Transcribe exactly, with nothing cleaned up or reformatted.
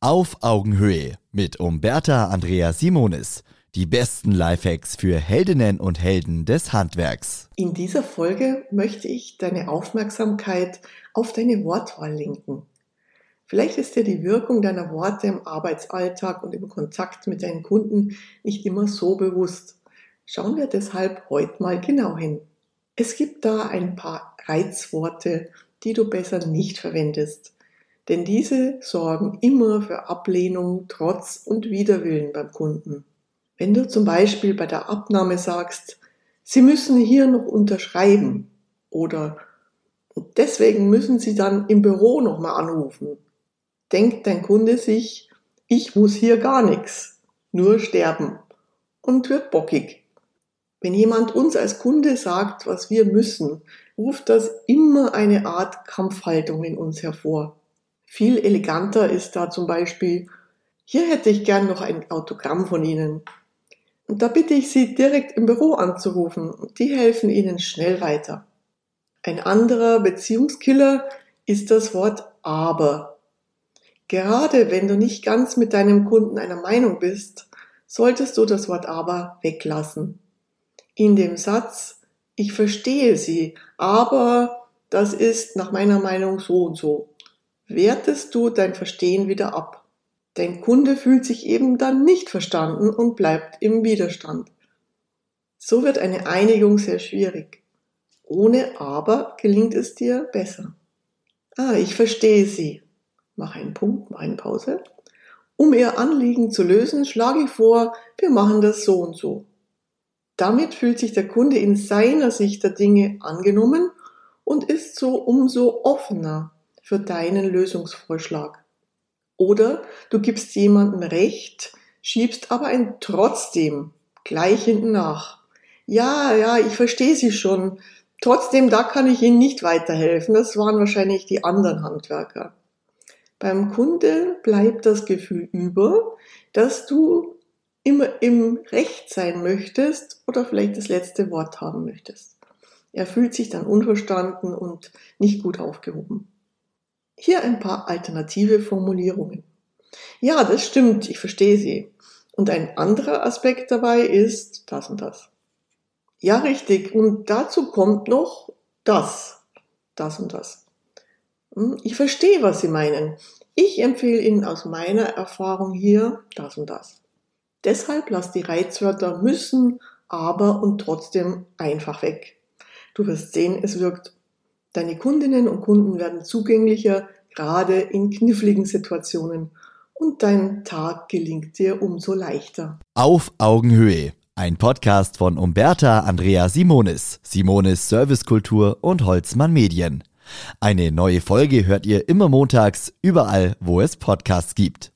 Auf Augenhöhe mit Umberta Andrea Simonis. Die besten Lifehacks für Heldinnen und Helden des Handwerks. In dieser Folge möchte ich deine Aufmerksamkeit auf deine Wortwahl lenken. Vielleicht ist dir die Wirkung deiner Worte im Arbeitsalltag und im Kontakt mit deinen Kunden nicht immer so bewusst. Schauen wir deshalb heute mal genau hin. Es gibt da ein paar Reizworte, die du besser nicht verwendest. Denn diese sorgen immer für Ablehnung, Trotz und Widerwillen beim Kunden. Wenn du zum Beispiel bei der Abnahme sagst, Sie müssen hier noch unterschreiben oder deswegen müssen Sie dann im Büro nochmal anrufen, denkt dein Kunde sich, ich muss hier gar nichts, nur sterben, und wird bockig. Wenn jemand uns als Kunde sagt, was wir müssen, ruft das immer eine Art Kampfhaltung in uns hervor. Viel eleganter ist da zum Beispiel, hier hätte ich gern noch ein Autogramm von Ihnen. Und da bitte ich Sie, direkt im Büro anzurufen. Die helfen Ihnen schnell weiter. Ein anderer Beziehungskiller ist das Wort aber. Gerade wenn du nicht ganz mit deinem Kunden einer Meinung bist, solltest du das Wort aber weglassen. In dem Satz, ich verstehe Sie, aber das ist nach meiner Meinung so und so, wertest du dein Verstehen wieder ab. Dein Kunde fühlt sich eben dann nicht verstanden und bleibt im Widerstand. So wird eine Einigung sehr schwierig. Ohne aber gelingt es dir besser. Ah, ich verstehe Sie. Mach einen Punkt, mach eine Pause. Um Ihr Anliegen zu lösen, schlage ich vor, wir machen das so und so. Damit fühlt sich der Kunde in seiner Sicht der Dinge angenommen und ist so umso offener für deinen Lösungsvorschlag. Oder du gibst jemandem Recht, schiebst aber ein Trotzdem gleich hinten nach. Ja, ja, ich verstehe Sie schon. Trotzdem, da kann ich Ihnen nicht weiterhelfen. Das waren wahrscheinlich die anderen Handwerker. Beim Kunde bleibt das Gefühl über, dass du immer im Recht sein möchtest oder vielleicht das letzte Wort haben möchtest. Er fühlt sich dann unverstanden und nicht gut aufgehoben. Hier ein paar alternative Formulierungen. Ja, das stimmt, ich verstehe Sie. Und ein anderer Aspekt dabei ist das und das. Ja, richtig, und dazu kommt noch das, das und das. Ich verstehe, was Sie meinen. Ich empfehle Ihnen aus meiner Erfahrung hier das und das. Deshalb lass die Reizwörter müssen, aber und trotzdem einfach weg. Du wirst sehen, es wirkt. Deine Kundinnen und Kunden werden zugänglicher, gerade in kniffligen Situationen. Und dein Tag gelingt dir umso leichter. Auf Augenhöhe, ein Podcast von Umberta Andrea Simonis, Simonis Servicekultur und Holzmann Medien. Eine neue Folge hört ihr immer montags, überall, wo es Podcasts gibt.